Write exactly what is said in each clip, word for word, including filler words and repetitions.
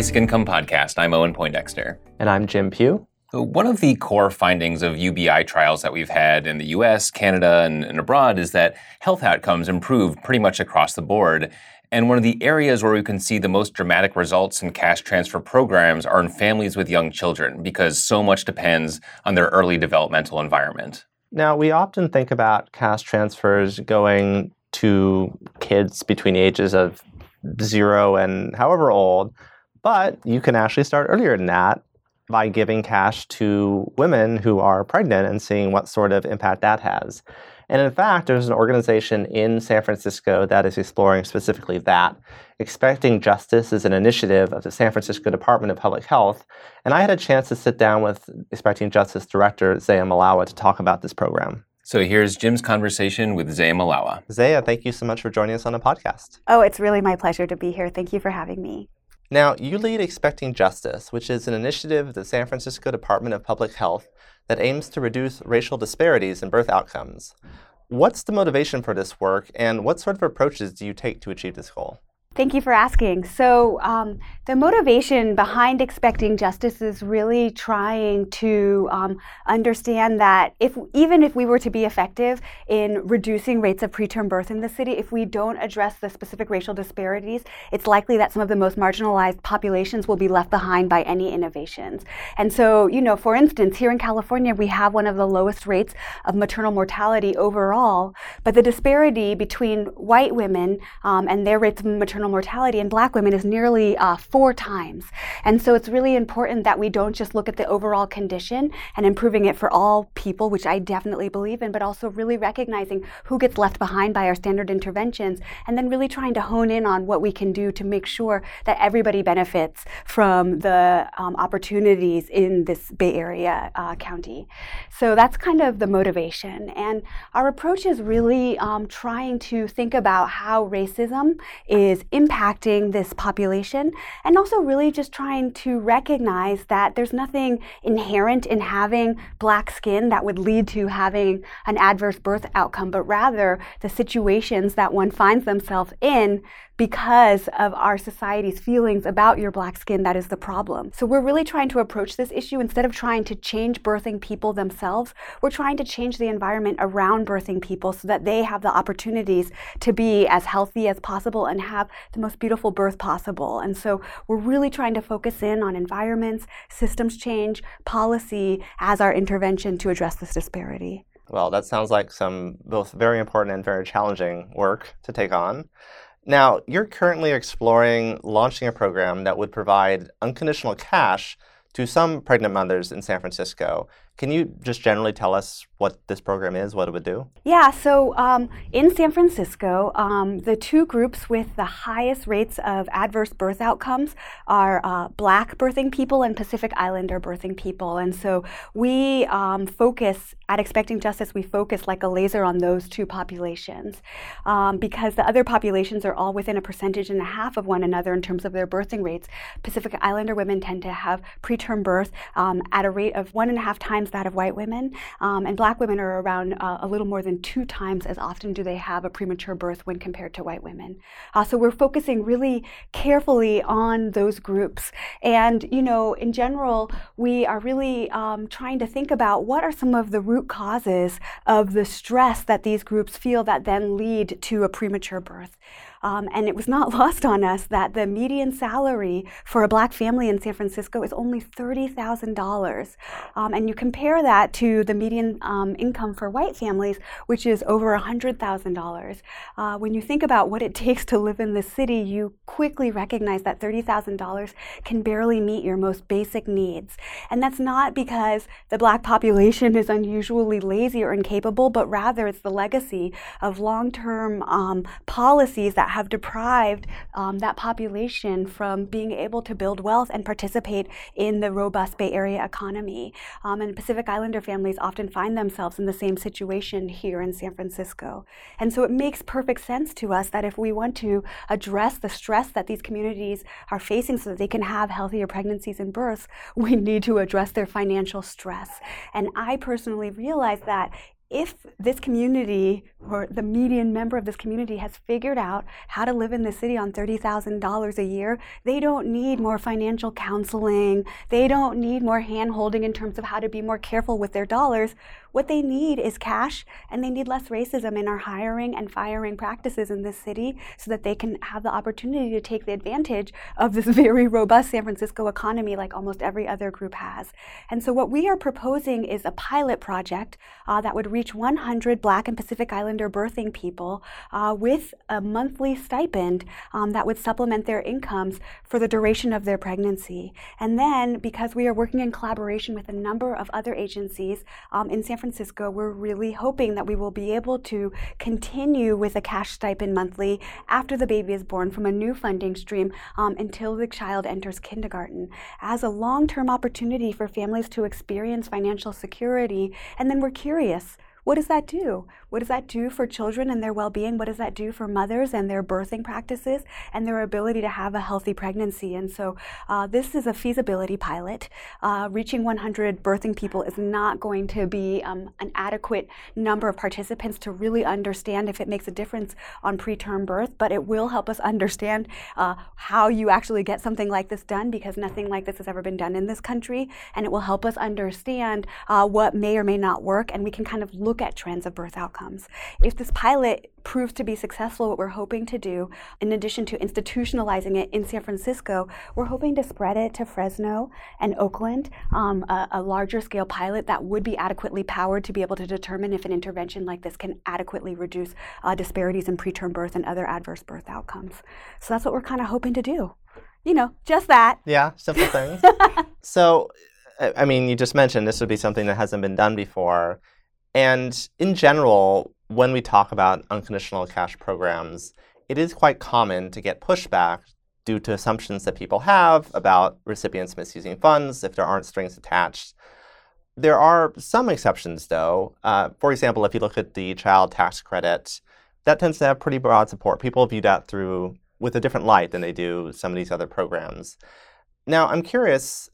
Basic Income Podcast. I'm Owen Poindexter. And I'm Jim Pugh. One of the core findings of U B I trials that we've had in the U S, Canada, and, and abroad is that health outcomes improve pretty much across the board. And one of the areas where we can see the most dramatic results in cash transfer programs are in families with young children, because so much depends on their early developmental environment. Now, we often think about cash transfers going to kids between the ages of zero and however old, but you can actually start earlier than that by giving cash to women who are pregnant and seeing what sort of impact that has. And in fact, there's an organization in San Francisco that is exploring specifically that. Expecting Justice is an initiative of the San Francisco Department of Public Health. And I had a chance to sit down with Expecting Justice director Zaya Malawa to talk about this program. So here's Jim's conversation with Zaya Malawa. Zaya, thank you so much for joining us on the podcast. Oh, it's really my pleasure to be here. Thank you for having me. Now, you lead Expecting Justice, which is an initiative of the San Francisco Department of Public Health that aims to reduce racial disparities in birth outcomes. What's the motivation for this work, and what sort of approaches do you take to achieve this goal? Thank you for asking. So um, the motivation behind Expecting Justice is really trying to um, understand that if even if we were to be effective in reducing rates of preterm birth in the city, if we don't address the specific racial disparities, it's likely that some of the most marginalized populations will be left behind by any innovations. And so, you know, for instance, here in California, we have one of the lowest rates of maternal mortality overall, but the disparity between white women um, and their rates of maternal mortality in Black women is nearly uh, four times. And so it's really important that we don't just look at the overall condition and improving it for all people, which I definitely believe in, but also really recognizing who gets left behind by our standard interventions, and then really trying to hone in on what we can do to make sure that everybody benefits from the um, opportunities in this Bay Area uh, county. So that's kind of the motivation. And our approach is really um, trying to think about how racism is impacting this population, and also really just trying to recognize that there's nothing inherent in having Black skin that would lead to having an adverse birth outcome, but rather the situations that one finds themselves in because of our society's feelings about your Black skin that is the problem. So we're really trying to approach this issue instead of trying to change birthing people themselves. We're trying to change the environment around birthing people so that they have the opportunities to be as healthy as possible and have the most beautiful birth possible. And so we're really trying to focus in on environments, systems change, policy as our intervention to address this disparity. Well, that sounds like some both very important and very challenging work to take on. Now, you're currently exploring launching a program that would provide unconditional cash to some pregnant mothers in San Francisco. Can you just generally tell us what this program is, what it would do? Yeah, so um, in San Francisco, um, the two groups with the highest rates of adverse birth outcomes are uh, Black birthing people and Pacific Islander birthing people. And so we um, focus, at Expecting Justice, we focus like a laser on those two populations um, because the other populations are all within a percentage and a half of one another in terms of their birthing rates. Pacific Islander women tend to have preterm birth um, at a rate of one and a half times that of white women, um, and Black women are around uh, a little more than two times as often do they have a premature birth when compared to white women. Uh, so we're focusing really carefully on those groups. And, you know, in general, we are really um, trying to think about what are some of the root causes of the stress that these groups feel that then lead to a premature birth. Um, and it was not lost on us that the median salary for a Black family in San Francisco is only thirty thousand dollars. Um, and you compare that to the median um, income for white families, which is over one hundred thousand dollars. Uh, when you think about what it takes to live in the city, you quickly recognize that thirty thousand dollars can barely meet your most basic needs. And that's not because the Black population is unusually lazy or incapable, but rather it's the legacy of long-term um, policies that have deprived um, that population from being able to build wealth and participate in the robust Bay Area economy. Um, and Pacific Islander families often find themselves in the same situation here in San Francisco. And so it makes perfect sense to us that if we want to address the stress that these communities are facing so that they can have healthier pregnancies and births, we need to address their financial stress. And I personally realize that if this community or the median member of this community has figured out how to live in the city on thirty thousand dollars a year, they don't need more financial counseling. They don't need more hand-holding in terms of how to be more careful with their dollars. What they need is cash, and they need less racism in our hiring and firing practices in this city so that they can have the opportunity to take the advantage of this very robust San Francisco economy like almost every other group has. And so what we are proposing is a pilot project uh, that would reach one hundred Black and Pacific Islander birthing people uh, with a monthly stipend um, that would supplement their incomes for the duration of their pregnancy. And then, because we are working in collaboration with a number of other agencies um, in San Francisco, we're really hoping that we will be able to continue with a cash stipend monthly after the baby is born from a new funding stream um, until the child enters kindergarten, as a long-term opportunity for families to experience financial security. And then we're curious, what does that do? What does that do for children and their well-being? What does that do for mothers and their birthing practices and their ability to have a healthy pregnancy? And so uh, this is a feasibility pilot. Uh, reaching one hundred birthing people is not going to be um, an adequate number of participants to really understand if it makes a difference on preterm birth, but it will help us understand uh, how you actually get something like this done, because nothing like this has ever been done in this country, and it will help us understand uh, what may or may not work, and we can kind of look look at trends of birth outcomes. If this pilot proves to be successful, what we're hoping to do, in addition to institutionalizing it in San Francisco, we're hoping to spread it to Fresno and Oakland, um, a, a larger scale pilot that would be adequately powered to be able to determine if an intervention like this can adequately reduce uh, disparities in preterm birth and other adverse birth outcomes. So that's what we're kind of hoping to do. You know, just that. Yeah, simple things. So, I mean, you just mentioned this would be something that hasn't been done before. And in general, when we talk about unconditional cash programs, it is quite common to get pushback due to assumptions that people have about recipients misusing funds if there aren't strings attached. There are some exceptions, though. Uh, for example, if you look at the child tax credit, that tends to have pretty broad support. People view that through with a different light than they do some of these other programs. Now, I'm curious,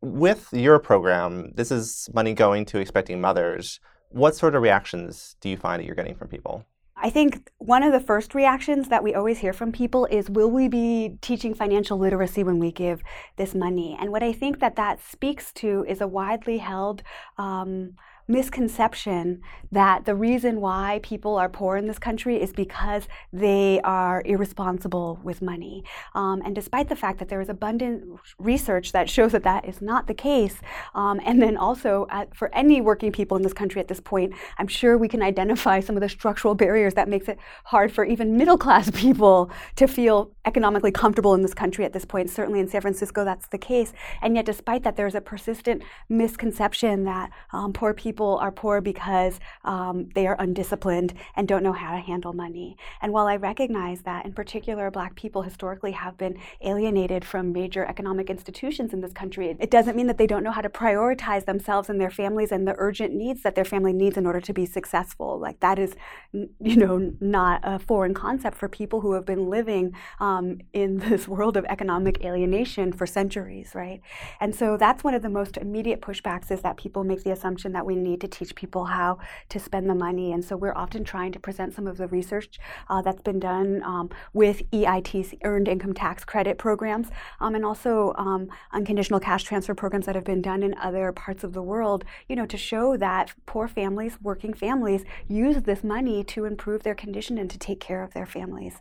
with your program, this is money going to expecting mothers. What sort of reactions do you find that you're getting from people? I think one of the first reactions that we always hear from people is, will we be teaching financial literacy when we give this money? And what I think that that speaks to is a widely held um, misconception that the reason why people are poor in this country is because they are irresponsible with money. Um, and despite the fact that there is abundant research that shows that that is not the case, um, and then also at, for any working people in this country at this point, I'm sure we can identify some of the structural barriers that makes it hard for even middle-class people to feel economically comfortable in this country at this point. Certainly in San Francisco, that's the case. And yet despite that, there is a persistent misconception that um, poor people People are poor because um, they are undisciplined and don't know how to handle money. And while I recognize that, in particular, Black people historically have been alienated from major economic institutions in this country, it doesn't mean that they don't know how to prioritize themselves and their families and the urgent needs that their family needs in order to be successful. Like, that is, you know, not a foreign concept for people who have been living um, in this world of economic alienation for centuries, right? And so that's one of the most immediate pushbacks, is that people make the assumption that we need to teach people how to spend the money. And so we're often trying to present some of the research uh, that's been done um, with E I T C, Earned Income Tax Credit programs, um, and also um, unconditional cash transfer programs that have been done in other parts of the world, you know, to show that poor families, working families, use this money to improve their condition and to take care of their families.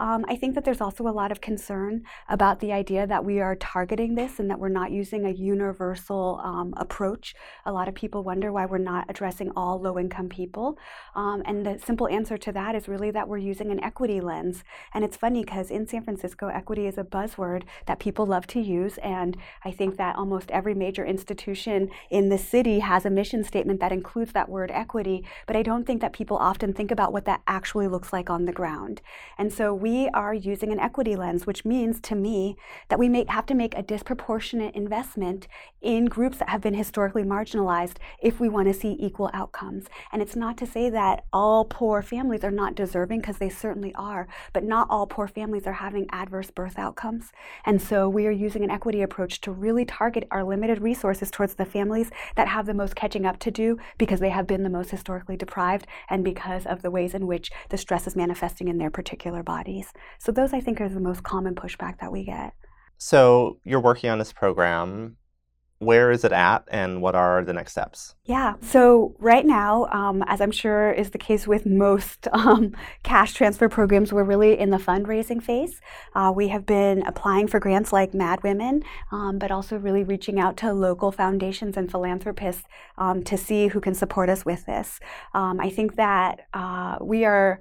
Um, I think that there's also a lot of concern about the idea that we are targeting this and that we're not using a universal um, approach. A lot of people wonder why we're not addressing all low-income people. Um, and the simple answer to that is really that we're using an equity lens. And it's funny because in San Francisco, equity is a buzzword that people love to use. And I think that almost every major institution in the city has a mission statement that includes that word equity. But I don't think that people often think about what that actually looks like on the ground. And so we are using an equity lens, which means to me that we may have to make a disproportionate investment in groups that have been historically marginalized if we want to see equal outcomes. And it's not to say that all poor families are not deserving, because they certainly are, but not all poor families are having adverse birth outcomes. And so we are using an equity approach to really target our limited resources towards the families that have the most catching up to do, because they have been the most historically deprived and because of the ways in which the stress is manifesting in their particular bodies. So those, I think, are the most common pushback that we get. So you're working on this program. Where is it at, and what are the next steps? Yeah, so right now, um, as I'm sure is the case with most um, cash transfer programs, we're really in the fundraising phase. Uh, we have been applying for grants like Mad Women, um, but also really reaching out to local foundations and philanthropists um, to see who can support us with this. Um, I think that uh, we are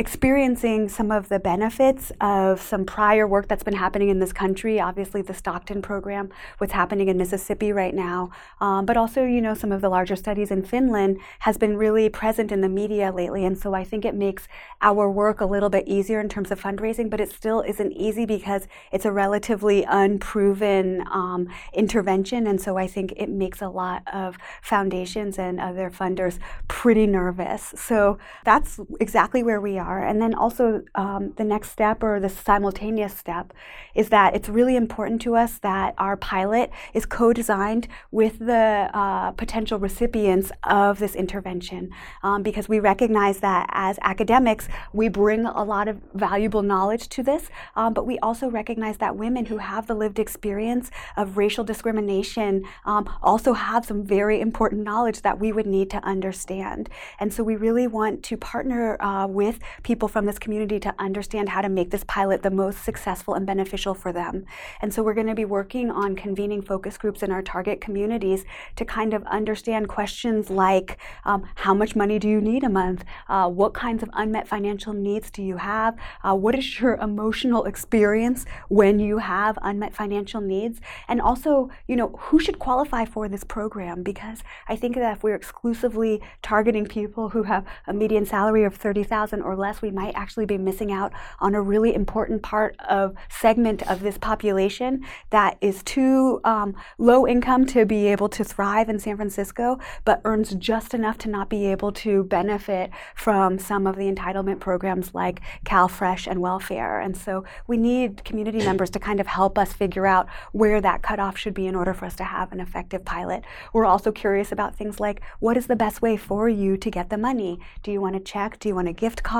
experiencing some of the benefits of some prior work that's been happening in this country, obviously the Stockton program, what's happening in Mississippi right now, um, but also, you know, some of the larger studies in Finland has been really present in the media lately, and so I think it makes our work a little bit easier in terms of fundraising, but it still isn't easy because it's a relatively unproven um, intervention, and so I think it makes a lot of foundations and other funders pretty nervous. So that's exactly where we are. And then also um, the next step, or the simultaneous step, is that it's really important to us that our pilot is co-designed with the uh, potential recipients of this intervention, um, because we recognize that as academics we bring a lot of valuable knowledge to this, um, but we also recognize that women who have the lived experience of racial discrimination um, also have some very important knowledge that we would need to understand. And so we really want to partner uh, with people from this community to understand how to make this pilot the most successful and beneficial for them. And so we're going to be working on convening focus groups in our target communities to kind of understand questions like um, how much money do you need a month? Uh, what kinds of unmet financial needs do you have? Uh, what is your emotional experience when you have unmet financial needs? And also, you know, who should qualify for this program? Because I think that if we're exclusively targeting people who have a median salary of thirty thousand dollars or less, we might actually be missing out on a really important part of segment of this population that is too um, low income to be able to thrive in San Francisco, but earns just enough to not be able to benefit from some of the entitlement programs like CalFresh and welfare. And so we need community members to kind of help us figure out where that cutoff should be in order for us to have an effective pilot. We're also curious about things like, what is the best way for you to get the money? Do you want a check? Do you want a gift card,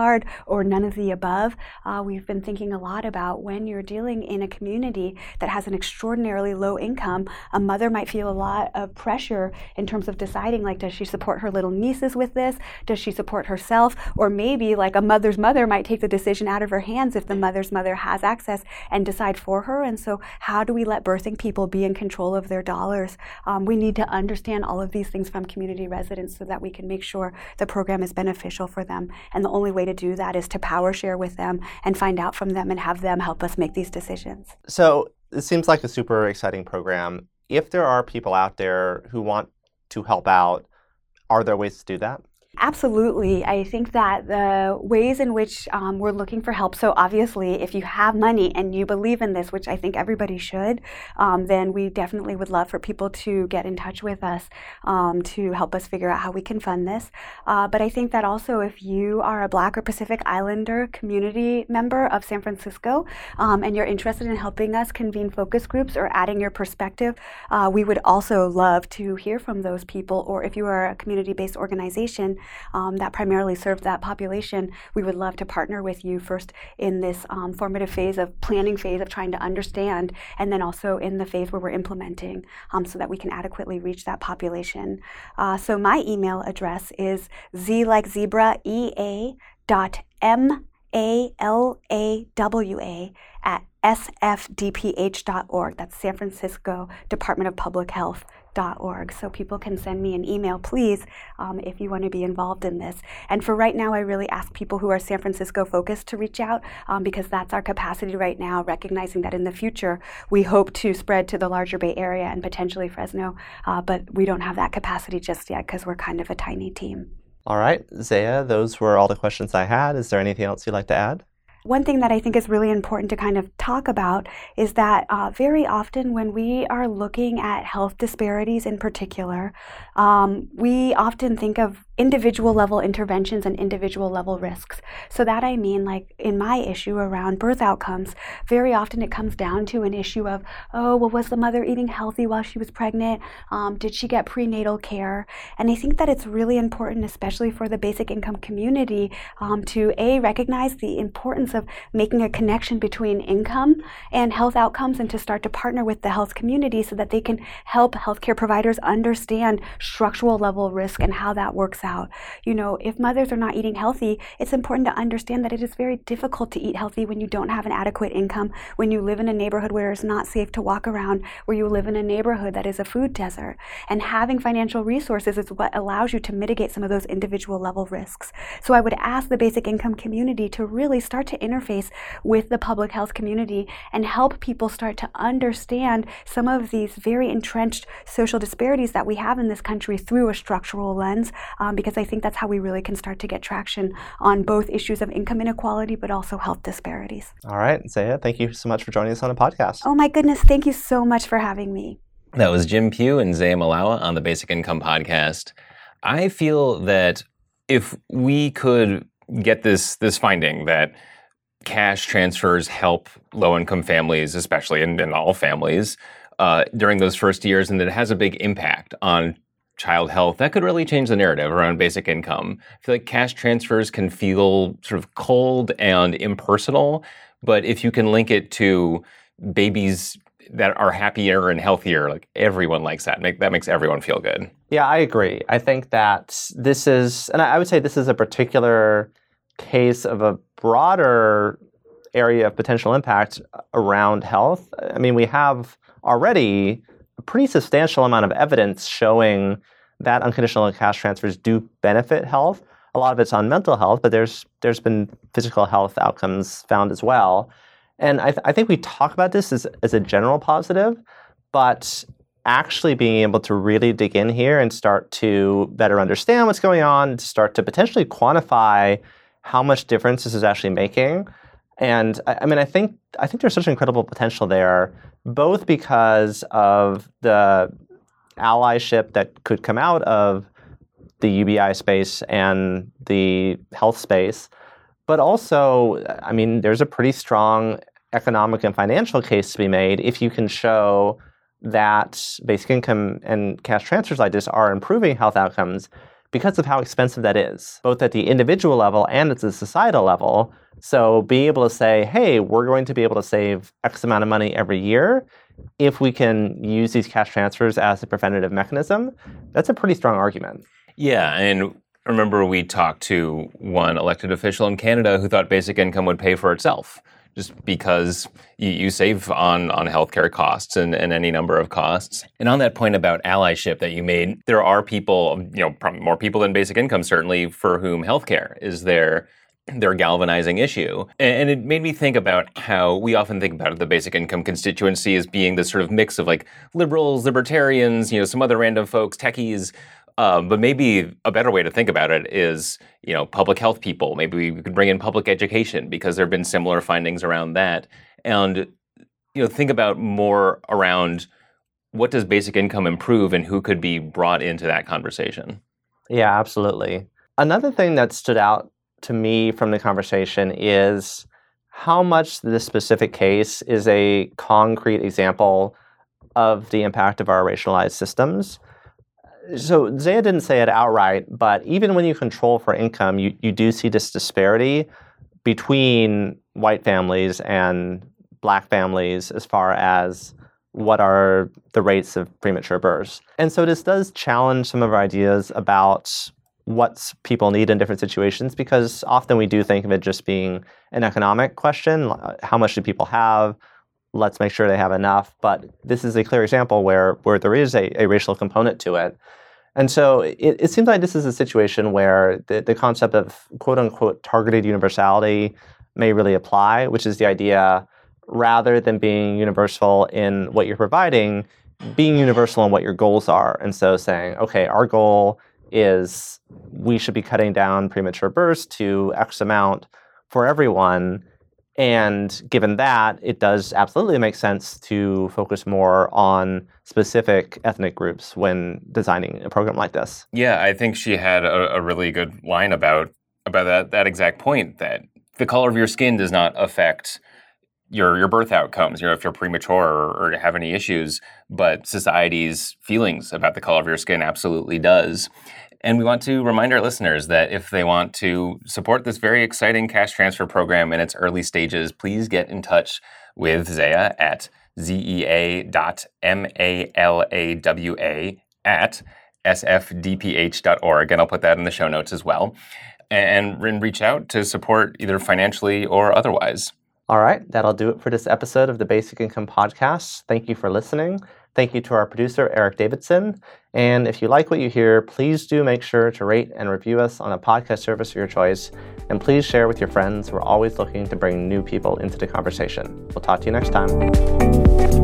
or none of the above? Uh, we've been thinking a lot about when you're dealing in a community that has an extraordinarily low income, a mother might feel a lot of pressure in terms of deciding, like, does she support her little nieces with this? Does she support herself? Or maybe, like, a mother's mother might take the decision out of her hands if the mother's mother has access and decide for her. And so how do we let birthing people be in control of their dollars? Um, we need to understand all of these things from community residents so that we can make sure the program is beneficial for them. And the only way to do that is to power share with them and find out from them and have them help us make these decisions. So it seems like a super exciting program. If there are people out there who want to help out, are there ways to do that? Absolutely. I think that the ways in which um, we're looking for help, so obviously if you have money and you believe in this, which I think everybody should, um, then we definitely would love for people to get in touch with us um, to help us figure out how we can fund this. Uh, but I think that also if you are a Black or Pacific Islander community member of San Francisco um, and you're interested in helping us convene focus groups or adding your perspective, uh, we would also love to hear from those people. Or if you are a community-based organization Um, that primarily serves that population, we would love to partner with you first in this um, formative phase of planning phase of trying to understand, and then also in the phase where we're implementing um, so that we can adequately reach that population. Uh, so my email address is z like zebra ea dot m a l a w a at s f d p h dot org. That's San Francisco Department of Public Health. So people can send me an email, please, um, if you want to be involved in this. And for right now, I really ask people who are San Francisco focused to reach out um, because that's our capacity right now, recognizing that in the future, we hope to spread to the larger Bay Area and potentially Fresno, uh, but we don't have that capacity just yet because we're kind of a tiny team. All right, Zaya, those were all the questions I had. Is there anything else you'd like to add? One thing that I think is really important to kind of talk about is that uh, very often when we are looking at health disparities in particular, um, we often think of individual level interventions and individual level risks. So that I mean, like in my issue around birth outcomes, very often it comes down to an issue of, oh, well, was the mother eating healthy while she was pregnant? Um, did she get prenatal care? And I think that it's really important, especially for the basic income community, um, to A, recognize the importance of making a connection between income and health outcomes, and to start to partner with the health community so that they can help healthcare providers understand structural level risk and how that works out. You know, if mothers are not eating healthy, it's important to understand that it is very difficult to eat healthy when you don't have an adequate income, when you live in a neighborhood where it's not safe to walk around, where you live in a neighborhood that is a food desert. And having financial resources is what allows you to mitigate some of those individual level risks. So I would ask the basic income community to really start to interface with the public health community and help people start to understand some of these very entrenched social disparities that we have in this country through a structural lens, um, because I think that's how we really can start to get traction on both issues of income inequality, but also health disparities. All right, Zaya, thank you so much for joining us on a podcast. Oh my goodness, thank you so much for having me. That was Jim Pugh and Zaya Malawa on the Basic Income Podcast. I feel that if we could get this this finding that cash transfers help low-income families, especially, and, and all families, uh, during those first years, and that it has a big impact on child health, that could really change the narrative around basic income. I feel like cash transfers can feel sort of cold and impersonal, but if you can link it to babies that are happier and healthier, like everyone likes that. Make, that makes everyone feel good. Yeah, I agree. I think that this is, and I would say this is a particular case of a broader area of potential impact around health. I mean, we have already a pretty substantial amount of evidence showing that unconditional cash transfers do benefit health. A lot of it's on mental health, but there's there's been physical health outcomes found as well. And I, th- I think we talk about this as, as a general positive, but actually being able to really dig in here and start to better understand what's going on, to start to potentially quantify how much difference this is actually making. And I, I mean, I think I think there's such incredible potential there, both because of the allyship that could come out of the U B I space and the health space, but also, I mean, there's a pretty strong economic and financial case to be made if you can show that basic income and cash transfers like this are improving health outcomes because of how expensive that is, both at the individual level and at the societal level. So being able to say, hey, we're going to be able to save X amount of money every year if we can use these cash transfers as a preventative mechanism, that's a pretty strong argument. Yeah, and I remember we talked to one elected official in Canada who thought basic income would pay for itself just because you, you save on, on healthcare costs and, and any number of costs. And on that point about allyship that you made, there are people, you know, probably more people than basic income certainly, for whom healthcare is their their galvanizing issue. And it made me think about how we often think about the basic income constituency as being this sort of mix of like liberals, libertarians, you know, some other random folks, techies. Um, but maybe a better way to think about it is, you know, public health people. Maybe we could bring in public education because there have been similar findings around that. And, you know, think about more around what does basic income improve and who could be brought into that conversation. Yeah, absolutely. Another thing that stood out to me from the conversation is how much this specific case is a concrete example of the impact of our racialized systems. So Zaya didn't say it outright, but even when you control for income, you, you do see this disparity between white families and black families as far as what are the rates of premature births. And so this does challenge some of our ideas about what people need in different situations, because often we do think of it just being an economic question. How much do people have? Let's make sure they have enough. But this is a clear example where, where there is a, a racial component to it. And so it, it seems like this is a situation where the, the concept of quote-unquote targeted universality may really apply, which is the idea, rather than being universal in what you're providing, being universal in what your goals are. And so saying, okay, our goal is we should be cutting down premature births to X amount for everyone. And given that, it does absolutely make sense to focus more on specific ethnic groups when designing a program like this. Yeah, I think she had a, a really good line about about that, that exact point, that the color of your skin does not affect your your birth outcomes, you know, if you're premature or, or have any issues, but society's feelings about the color of your skin absolutely does. And we want to remind our listeners that if they want to support this very exciting cash transfer program in its early stages, please get in touch with Zaya at zea dot malawa at s f d p h dot org. And I'll put that in the show notes as well. And, and reach out to support either financially or otherwise. All right, that'll do it for this episode of the Basic Income Podcast. Thank you for listening. Thank you to our producer, Eric Davidson. And if you like what you hear, please do make sure to rate and review us on a podcast service of your choice. And please share with your friends. We're always looking to bring new people into the conversation. We'll talk to you next time.